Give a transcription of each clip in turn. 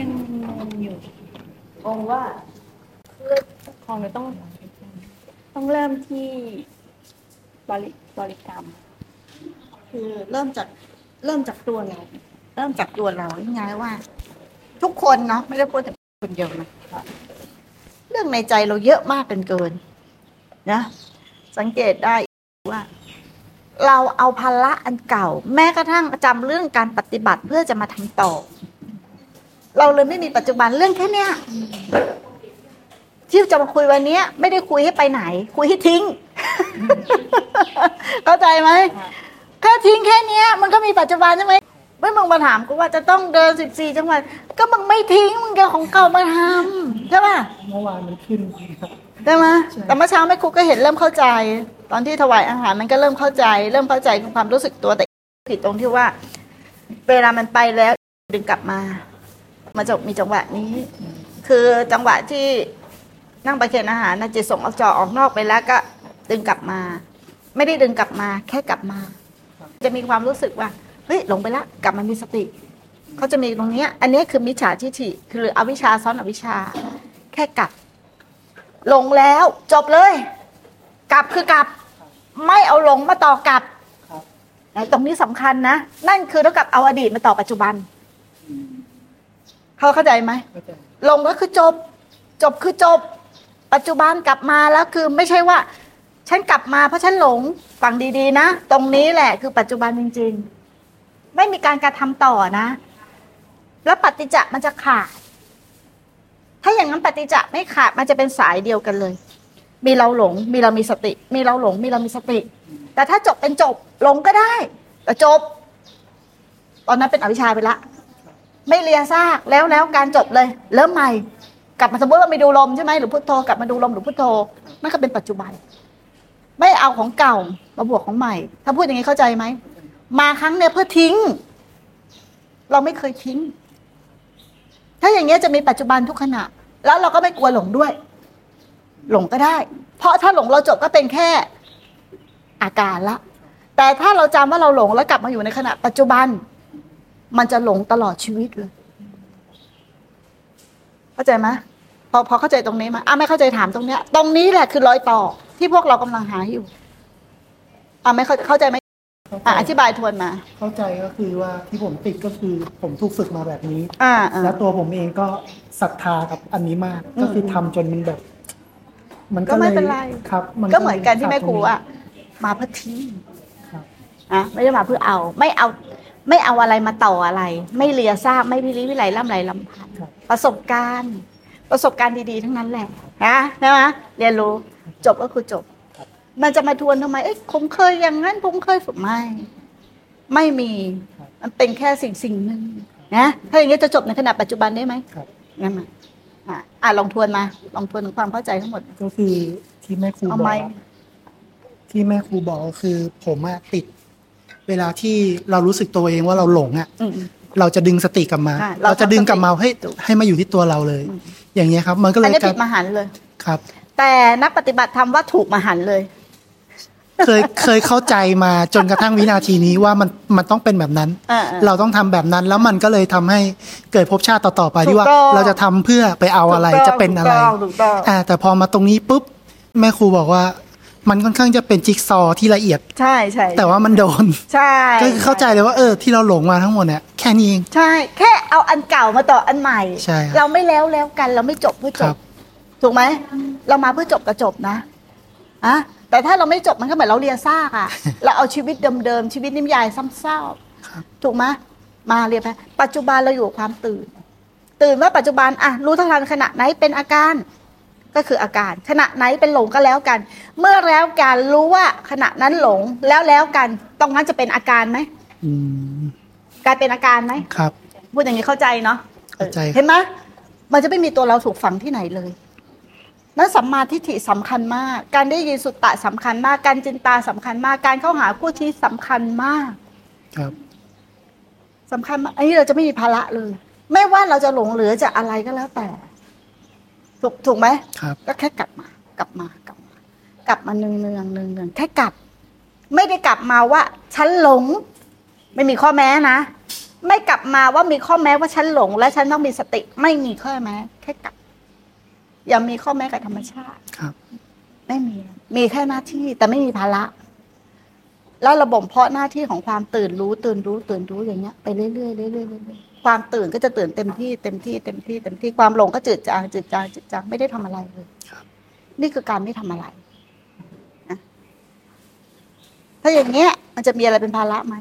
ยังงงอยู่งงว่าของเราต้องเริ่มที่บริกรรมคือเริ่มจากตัวเราง่ายๆว่าทุกคนเนาะไม่ได้พูดแต่คนเดียวนะเรื่องในใจเราเยอะมากเกินนะสังเกตได้ว่าเราเอาภาระอันเก่าแม้กระทั่งจำเรื่องการปฏิบัติเพื่อจะมาทำต่อเราเลยไม่มีปัจจุบันเรื่องแค่เนี้ยที่จะมาคุยวันนี้ไม่ได้คุยให้ไปไหนคุยให้ทิ้ง เข้าใจไหม แค่ทิ้งแค่เนี้ยมันก็มีปัจจุบันใช่ไหมไม่มึงมาถามกูว่าจะต้องเดิน14จังหวัดก็มึงไม่ทิ้งมึงแกของเก่ามาทำใช่ป่ะเมื่อวานมันขึ้นได้ไหมแต่เมื่อเช้าแม่ครูก็เห็นเริ่มเข้าใจตอนที่ถวายอาหารมันก็เริ่มเข้าใจความรู้สึกตัวแต่ผิดตรงที่ว่าเวลามันไปแล้วดึงกลับมามาจบมีจังหวะนี้คือจังหวะที่นั่งประเคนอาหารนะจิตส่งออกจอออกนอกไปแล้วก็ดึงกลับมาไม่ได้ดึงกลับมาแค่กลับมาจะมีความรู้สึกว่าเฮ้ยหลงไปละกลับมามีสติเขาจะมีตรงนี้อันนี้คือมิจฉาทิฏฐิคืออวิชชาซ้อนอวิชชาแค่กลับลงแล้วจบเลยกลับคือกลับไม่เอาลงมาต่อกลับตรงนี้สำคัญนะนั่นคือเท่ากับเอาอดีตมาต่อปัจจุบันเขาเข้าใจไหมลงก็คือจบปัจจุบันกลับมาแล้วคือไม่ใช่ว่าฉันกลับมาเพราะฉันหลงฟังดีๆนะตรงนี้แหละคือปัจจุบันจริงๆไม่มีการกระทำต่อนะแล้วปฏิจจ์มันจะขาดถ้าอย่างนั้นปฏิจจ์ไม่ขาดมันจะเป็นสายเดียวกันเลยมีเราหลงมีเรามีสติมีเราหลงมีเรามีสติแต่ถ้าจบเป็นจบหลงก็ได้แต่จบตอนนั้นเป็นอวิชชาไปละไม่เลียซากแล้วการจบเลยเริ่มใหม่กลับมาสมมติว่าไม่ดูลมใช่ไหมหรือพุทโธกลับมาดูลมหรือพุทโธนั่นก็เป็นปัจจุบันไม่เอาของเก่ามาบวกของใหม่ถ้าพูดอย่างนี้เข้าใจไหมมาครั้งเนี่ยเพื่อทิ้งเราไม่เคยทิ้งถ้าอย่างเงี้ยจะมีปัจจุบันทุกขณะแล้วเราก็ไม่กลัวหลงด้วยหลงก็ได้เพราะถ้าหลงเราจบก็เป็นแค่อาการละแต่ถ้าเราจำว่าเราหลงแล้วกลับมาอยู่ในขณะปัจจุบันมันจะหลงตลอดชีวิตเลยเข้าใจไหมพอเข้าใจตรงนี้มาไม่เข้าใจถามตรงเนี้ยตรงนี้แหละคือรอยต่อที่พวกเรากำลังหาอยู่ไม่เข้าใจไหมอธิบายทวนมาเข้าใจก็คือว่าที่ผมติดก็คือผมถูกฝึกมาแบบนี้แล้วตัวผมเองก็ศรัทธากับอันนี้มากก็คือทำจนมันแบบมันก็ไม่เป็นไรครับก็เหมือนกันที่แม่ครูอ่ะมาเพื่อทิ้งไม่ได้มาเพื่อเอาไม่เอาอะไรมาต่ออะไรไม่เลียซากไม่พิริวิไลล่ำไรลำพันประสบการณ์ดีๆทั้งนั้นแหละนะเรียนรู้จบก็คือจบมันจะมาทวนทำไมเอ๊ะผมเคยอย่างนั้นผมเคยฝึกไม่มีมันเป็นแค่สิ่งหนึ่งนะถ้าอย่างนี้จะจบในขณะปัจจุบันได้ไหมนั่นมาลองทวนมาลองทวนความเข้าใจทั้งหมดก็คือที่แม่ครูบอกคือผมติดเวลาที่เรารู้สึกตัวเองว่าเราหลงเราจะดึงสติกลับมาเราจะดึงกลับมาให้มาอยู่ที่ตัวเราเลยอย่างเงี้ยครับมันก็เลยผิดมหันต์เลยครับแต่นักปฏิบัติธรรมว่าถูกมหันต์เลยเคยเข้าใจมาจนกระทั่งวินาทีนี้ว่ามันต้องเป็นแบบนั้นเราต้องทำแบบนั้นแล้วมันก็เลยทำให้เกิดภพชาติต่อๆไปที่ว่าเราจะทำเพื่อไปเอาอะไรจะเป็นอะไรแต่พอมาตรงนี้ปุ๊บแม่ครูบอกว่ามันค่อนข้างจะเป็นจิ๊กซอที่ละเอียดใช่ใช่แต่ว่ามันโดนใช่ก็เข้าใจเลยว่าที่เราหลงมาทั้งหมดเนี่ยแค่นี้เองใช่แค่เอาอันเก่ามาต่ออันใหม่ใช่เราไม่แล้วกันเราไม่จบเพื่อจบถูกไหมเรามาเพื่อจบกับจบนะแต่ถ้าเราไม่จบมันก็เหมือนเราเรียนซากเราเอาชีวิตเดิมๆชีวิตนิยายซ้ำเศร้าถูกไหมมาเรียนไปปัจจุบันเราอยู่ความตื่นว่าปัจจุบันรู้ทันขณะไหนเป็นอาการก็คืออาการขณะไหนเป็นหลงก็แล้วกันเมื่อแล้วกันรู้ว่าขณะนั้นหลงแล้วกันตรงนั้นจะเป็นอาการไหมกลายเป็นอาการไหมครับพูดอย่างนี้เข้าใจเนาะเข้าใจเห็นไหมมันจะไม่มีตัวเราถูกฝังที่ไหนเลยนั้นสัมมาทิฏฐิสำคัญมากการได้ยินสุตตะสำคัญมากการจินตาสำคัญมากการเข้าหาผู้ที่สำคัญมากครับสำคัญมากอันนี้เราจะไม่มีภาระเลยไม่ว่าเราจะหลงเหลือจะอะไรก็แล้วแต่ถูกไหมครับก็แค่กลับมาเนืองแค่กลับไม่ได้กลับมาว่าฉันหลงไม่มีข้อแม้นะ ไม่กลับมาว่ามีข้อแม้ว่าฉันหลงและฉันต้องมีสติไม่มีข้อแม้แค่กลับอย่ามีข้อแม้กับธรรมชาติครับไม่มีมีแค่หน้าที่แต่ไม่มีภาระแล้วระบบเพาะหน้าที่ของความตื่นรู้อย่างเงี้ยไปเรื่อยๆความตื่นก็จะตื่นเต็มที่ความหลงก็จืดจางไม่ได้ทำอะไรเลยนี่คือการไม่ทำอะไรนะถ้าอย่างเงี้ยมันจะมีอะไรเป็นภาระไหม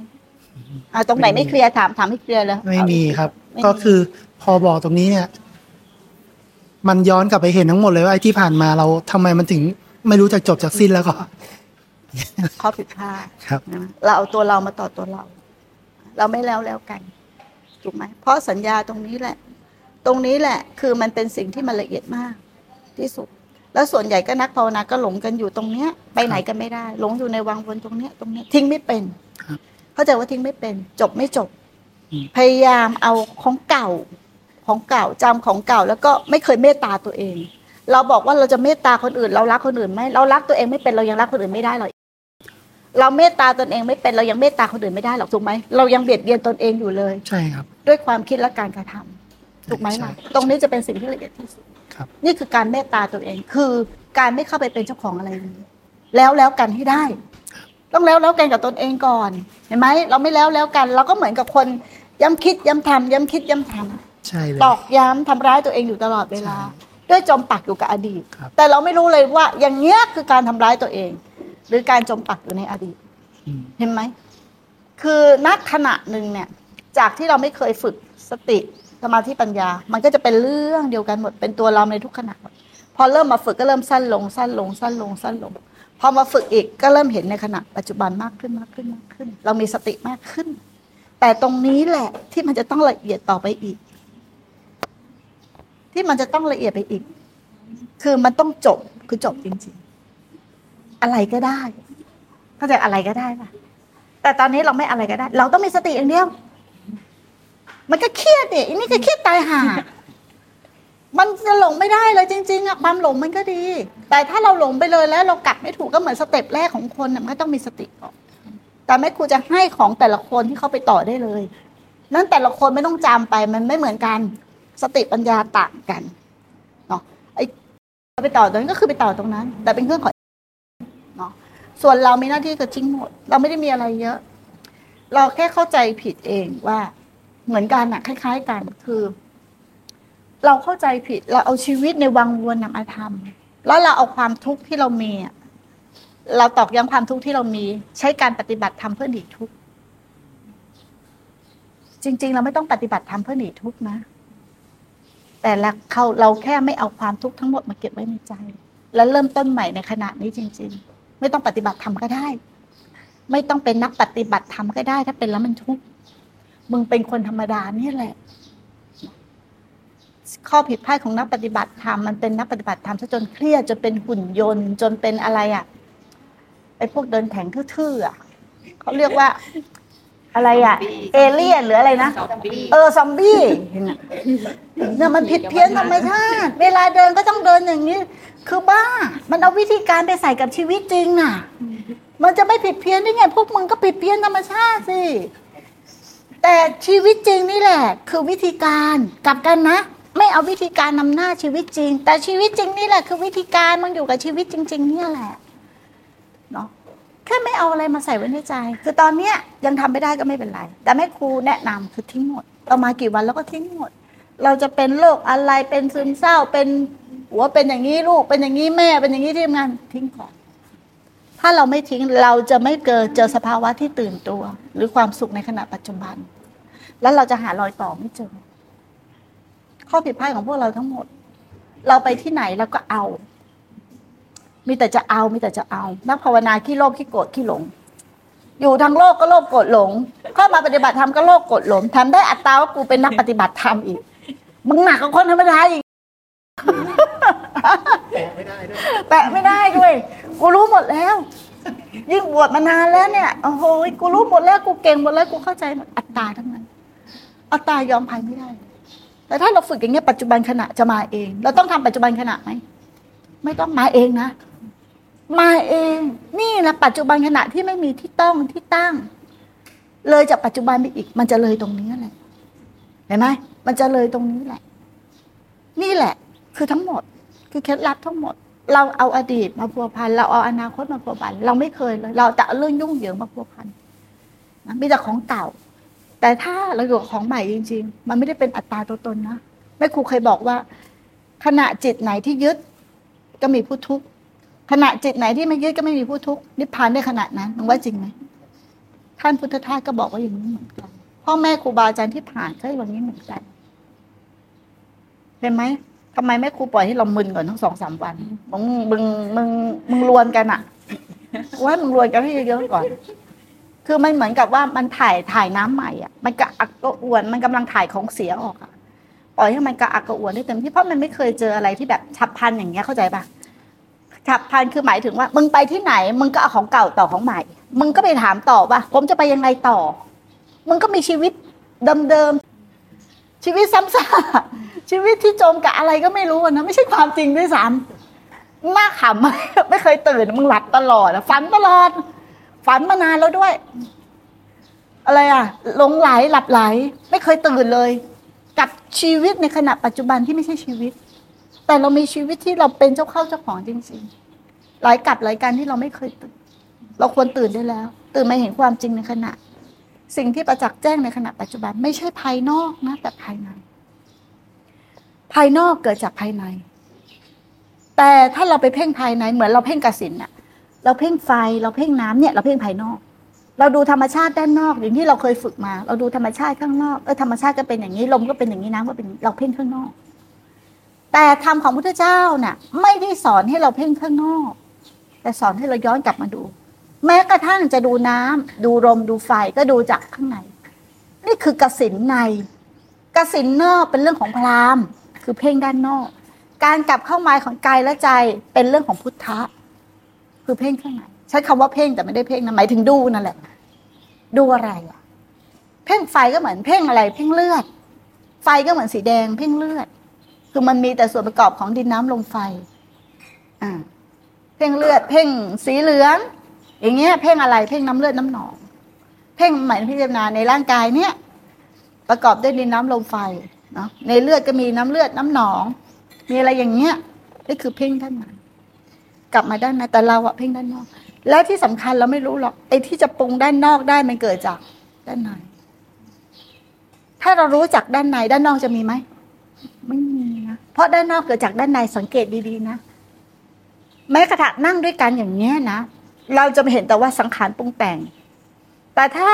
ตรงไหนไม่เคลียร์ถามให้เคลียร์แล้วไม่มีครับก็คือพอบอกตรงนี้เนี่ยมันย้อนกลับไปเห็นทั้งหมดเลยว่าไอ้ที่ผ่านมาเราทำไมมันถึงไม่รู้จักจบจากสิ้นแล้วก็ข้อผิดพลาดครับเราเอาตัวเรามาต่อตัวเราไม่แล้วกันถูกไหมเพราะสัญญาตรงนี้แหละคือมันเป็นสิ่งที่มันละเอียดมากที่สุดแล้วส่วนใหญ่ก็นักภาวนาก็หลงกันอยู่ตรงเนี้ยไปไหนกันไม่ได้หลงอยู่ในวังวนตรงเนี้ยทิ้งไม่เป็นเข้าใจว่าทิ้งไม่เป็นจบไม่จบพยายามเอาของเก่าจำของเก่าแล้วก็ไม่เคยเมตตาตัวเองเราบอกว่าเราจะเมตตาคนอื่นเรารักคนอื่นไหมเรารักตัวเองไม่เป็นเรายังรักคนอื่นไม่ได้หรอกเราเมตตาตนเองไม่เป็นเรายังเมตตาคนอื่นไม่ได้หรอกถูกไหมเรายังเบียดเบียนตนเองอยู่เลยใช่ครับด้วยความคิดและการกระทำถูกไหมล่ะตรงนี้จะเป็นสิ่งที่ละเอียดที่สุดครับนี่คือการเมตตาตัวเองคือการไม่เข้าไปเป็นเจ้าของอะไรเลยแล้วกันให้ได้ต้องแล้วกันกับตนเองก่อนเห็นไหมเราไม่แล้วกันเราก็เหมือนกับคนย้ำคิดย้ำทำใช่เลยตอกย้ำทำร้ายตัวเองอยู่ตลอดเวลาด้วยจมปักอยู่กับอดีตแต่เราไม่รู้เลยว่าอย่างเงี้ยคือการทำร้ายตัวเองหรือการจมปักอยู่ในอดีตเห็นไหมคือนักขณะหนึ่งเนี่ยจากที่เราไม่เคยฝึกสติสมาธิปัญญามันก็จะเป็นเรื่องเดียวกันหมดเป็นตัวเราในทุกขณะพอเริ่มมาฝึกก็เริ่มสั้นลงพอมาฝึกอีกก็เริ่มเห็นในขณะปัจจุบันมากขึ้นเรามีสติมากขึ้นแต่ตรงนี้แหละที่มันจะต้องละเอียดต่อไปอีกคือมันต้องจบจริงๆอะไรก็ได้เข้าใจอะไรก็ได้ป่ะแต่ตอนนี้เราไม่อะไรก็ได้เราต้องมีสติอย่างเดียวมันก็เครียดดิอันนี้ก็เครียดตายห่ามันจะหลงไม่ได้เลยจริงๆอะความหลงมันก็ดีแต่ถ้าเราหลงไปเลยแล้วเรากลับไม่ถูกก็เหมือนสเต็ปแรกของคนมันก็ต้องมีสติก่อนแต่ไม่ครูจะให้ของแต่ละคนที่เข้าไปต่อได้เลยนั่นแต่ละคนไม่ต้องจำไปมันไม่เหมือนกันสติปัญญาต่างกันเนาะไอ้ไปต่อตรงนั้นก็คือไปต่อตรงนั้นแต่เป็นเครื่องของเนาะส่วนเรามีหน้าที่ก็ทิ้งหมดเราไม่ได้มีอะไรเยอะเราแค่เข้าใจผิดเองว่าเหมือนกันอะคล้ายๆกันคือเราเข้าใจผิดเราเอาชีวิตในวังวนนำอธรรมแล้วเราเอาความทุกข์ที่เรามีเราตอกย้ำความทุกข์ที่เรามีใช้การปฏิบัติธรรมเพื่อหนีทุกข์จริงๆเราไม่ต้องปฏิบัติธรรมเพื่อหนีทุกข์นะแต่ละเราแค่ไม่เอาความทุกข์ทั้งหมดมาเก็บไว้ในใจแล้วเริ่มต้นใหม่ในขณะนี้จริงๆไม่ต้องปฏิบัติธรรมก็ได้ไม่ต้องเป็นนักปฏิบัติธรรมก็ได้ถ้าเป็นแล้วมันทุกข์มึงเป็นคนธรรมดานี่แหละข้อผิดพลาดของนักปฏิบัติธรรมมันเป็นนักปฏิบัติธรรมซะจนเครียดจนเป็นหุ่นยนต์จนเป็นอะไรอ่ะไอ้พวกเดินแข็งทื่อๆอ่ะเขาเรียกว่าอะไรอ่ะเอเลี่ยนหรืออะไรนะซอมบี้เนี่ยมันผิดเพี้ยนธรรมชาติเวลาเดินก็ต้องเดินอย่างนี้คือบ้ามันเอาวิธีการไปใส่กับชีวิตจริงน่ะมันจะไม่ผิดเพี้ยนได้ไงพวกมึงก็ผิดเพี้ยนธรรมชาติสิแต่ชีวิตจริงนี่แหละคือวิธีการกลับกันนะไม่เอาวิธีการนำหน้าชีวิตจริงแต่ชีวิตจริงนี่แหละคือวิธีการมันอยู่กับชีวิตจริงๆเนี่ยแหละเนาะแค่ไม่เอาอะไรมาใส่ไว้ในใจคือตอนเนี้ยยังทำไม่ได้ก็ไม่เป็นไรแต่แม่ครูแนะนำคือทิ้งหมดเรามากี่วันแล้วก็ทิ้งหมดเราจะเป็นโรคอะไรเป็นซึมเศร้าเป็นหัวเป็นอย่างนี้ลูกเป็นอย่างนี้แม่เป็นอย่างนี้ที่ทำงานทิ้งก่อนถ้าเราไม่ทิ้งเราจะไม่เจอสภาวะที่ตื่นตัวหรือความสุขในขณะปัจจุบันแล้วเราจะหารอยต่อไม่เจอข้อผิดพลาดของพวกเราทั้งหมดเราไปที่ไหนเราก็เอามีแต่จะเอานักภาวนาขี้โลภขี้โกรธขี้หลงอยู่ทางโลกก็โลภโกรธหลงเข้ามาปฏิบัติธรรมก็โลภโกรธหลงทำได้อัตตาว่ากูเป็นนักปฏิบัติธรรมอีกมึงหนักกว่าคนธรรมดาอีกแตะไม่ได้ด้วยกูรู้หมดแล้วยิ่งบวชมานานแล้วเนี่ยโอ้โหกูรู้หมดแล้วกูเก่งหมดแล้วกูเข้าใจหมดอัตตาทั้งนั้นอัตตายอมภัยไม่ได้แต่ถ้าเราฝึกอย่างเงี้ยปัจจุบันขณะจะมาเองเราต้องทำปัจจุบันขณะไหมไม่ต้องมาเองนะมาเองนี่แหละปัจจุบันขณะที่ไม่มีที่ต้องที่ตั้งเลยจากปัจจุบันไปอีกมันจะเลยตรงนี้แหละ เห็นไหมมันจะเลยตรงนี้แหละนี่แหละคือทั้งหมดคือเคล็ดลับทั้งหมดเราเอาอดีตมาพัวพันเราเอาอนาคตมาพัวพันเราไม่เคยเลยเราจะเรื่องยุ่งเหยิงมาพัวพันมีแต่ของเก่าแต่ถ้าเราอยู่ของใหม่จริงๆมันไม่ได้เป็นอัตตาตัวตนนะแม่ครูเคยบอกว่าขณะจิตไหนที่ยึดก็มีผู้ทุกข์ขณะจิตไหนที่ไม่ยึดก็ไม่มีผู้ทุกข์นิพพานได้ขณะนั้นนึกว่าจริงไหมท่านพุทธทาสก็บอกว่าอย่างนี้เหมือนกันพ่อแม่ครูบาอาจารย์ที่ผ่านก็อย่างนี้เหมือนกันเห็นไหมทำไมแม่ครูปล่อยให้เรามึนก่อนทั้ง 2-3 วันมึงรวนกันอะว่ามึงรวนกันให้เยอะๆก่อนคือมันเหมือนกับว่ามันถ่ายน้ำใหม่อะมันกระอักกระอ่วนมันกำลังถ่ายของเสียออกอะปล่อยให้มันกระอักกระอ่วนได้เต็มที่เพราะมันไม่เคยเจออะไรที่แบบฉับพลันอย่างเงี้ยเข้าใจปะฉับพลันคือหมายถึงว่ามึงไปที่ไหนมึงก็เอาของเก่าต่อของใหม่มึงก็ไปถามต่อว่าผมจะไปยังไงต่อมึงก็มีชีวิตเดิมๆชีวิตซ้ำซากชีวิตที่จมกับอะไรก็ไม่รู้นะไม่ใช่ความจริงด้วยซ้ำน่าขำไม่เคยตื่นมึงหลับตลอดฝันตลอดฝันมานานแล้วด้วยอะไรอะหลงไหลหลับไหลไม่เคยตื่นเลยกับชีวิตในขณะปัจจุบันที่ไม่ใช่ชีวิตแต่เรามีชีวิตที่เราเป็นเจ้าเข้าเจ้าของจริงๆหลายกับหลายการที่เราไม่เคยตื่นเราควรตื่นได้แล้วตื่นมาเห็นความจริงในขณะสิ่งที่ประจักษ์แจ้งในขณะปัจจุบันไม่ใช่ภายนอกนะแต่ภายในภายนอกเกิดจากภายในแต่ถ้าเราไปเพ่งภายในเหมือนเราเพ่งกสิณน่ะเราเพ่งไฟเราเพ่งน้ำเนี่ยเราเพ่งภายนอกเราดูธรรมชาติด้านนอกอย่างที่เราเคยฝึกมาเราดูธรรมชาติข้างนอกธรรมชาติก็เป็นอย่างนี้ลมก็เป็นอย่างนี้น้ำก็เป็นเราเพ่งข้างนอกแต่ธรรมของพุทธเจ้าน่ะไม่ได้สอนให้เราเพ่งข้างนอกแต่สอนให้เราย้อนกลับมาดูแม้กระทั่งจะดูน้ำดูลมดูไฟก็ดูจากข้างในนี่คือกสิณในกสิณนอกเป็นเรื่องของพราหมณ์คือเพ่งด้านนอกการกลับเข้ามาของกายและใจเป็นเรื่องของพุทธะคือเพ่งข้างในใช้คำว่าเพ่งแต่ไม่ได้เพ่งนะหมายถึงดูนั่นแหละดูอะไรอะเพ่งไฟก็เหมือนเพ่งอะไรเพ่งเลือดไฟก็เหมือนสีแดงเพ่งเลือดคือมันมีแต่ส่วนประกอบของดินน้ำลมไฟเพ่งเลือดเพ่งสีเหลืองอย่างเงี้ยเพ่งอะไรเพ่งน้ำเลือดน้ำหนองเพ่งหมายพิจารณาในร่างกายเนี้ยประกอบด้วยดินน้ำลมไฟเนาะในเลือดก็มีน้ำเลือดน้ำหนองมีอะไรอย่างเงี้ยนี่คือเพ่งด้านในกลับมาด้านในแต่เราอะเพ่งด้านนอกและที่สำคัญเราไม่รู้หรอกไอ้ที่จะปรุงด้านนอกได้มันเกิดจากด้านในถ้าเรารู้จักด้านในด้านนอกจะมีไหมไม่มีนะเพราะด้านนอกเกิดจากด้านในสังเกตดีๆนะแม้กระทั่งนั่งด้วยกันอย่างเงี้ยนะเราจะเห็นแต่ว่าสังขารปรุงแต่งแต่ถ้า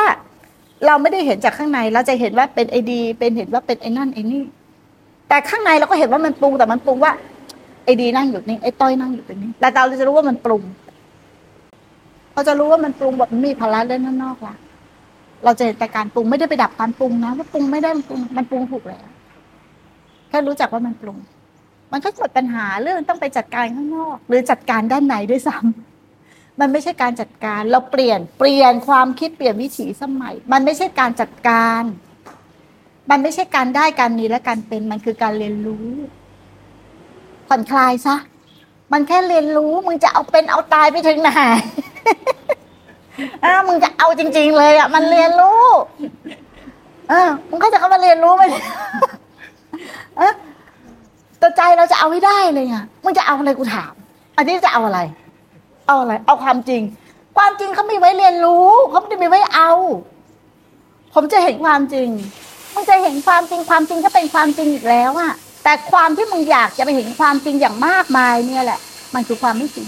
เราไม่ได้เห็นจากข้างในเราจะเห็นว่าเป็นไอดีเป็นเห็นว่าเป็นไอ้นั่นไอ้นี่แต่ข้างในเราก็เห็นว่ามันปรุงแต่มันปรุงว่าไอดีนั่งอยู่นี่ไอต้อยนั่งอยู่ตรงนี้แต่เราจะรู้ว่ามันปรุงเราจะรู้ว่ามันปรุงแบบมีภาระเล่นข้างนอกละเราจะเห็นแต่การปรุงไม่ได้ไปดับการปรุงนะว่าปรุงไม่ได้มันปรุงถูกแล้วแค่รู้จักว่ามันปรุงมันก็หมดปัญหาเรื่องต้องไปจัดการข้างนอกหรือจัดการด้านในด้วยซ้ำมันไม่ใช่การจัดการเราเปลี่ยนความคิดเปลี่ยนวิถีสมัยมันไม่ใช่การจัดการมันไม่ใช่การได้การมีและการเป็นมันคือการเรียนรู้ผ่อนคลายซะมันแค่เรียนรู้มึงจะเอาเป็นเอาตายไปถึงไหน มึงจะเอาจริงๆเลยอ่ะมันเรียนรู้มึงก็จะเข้ามาเรียนรู้มันตัวใจเราจะเอาให้ได้เลยอ่ะมึงจะเอาอะไรกูถามอันนี้จะเอาอะไรเอาอะไรเอาความจริงความจริงเขามีไว้เรียนรู้เขาไม่ได้มีไว้เอาผมจะเห็นความจริงมึงจะเห็นความจริงความจริงก็เป็นความจริงอีกแล้วอะแต่ความที่มึงอยากจะไปเห็นความจริงอย่างมากมายเนี่ยแหละมันคือความไม่จริง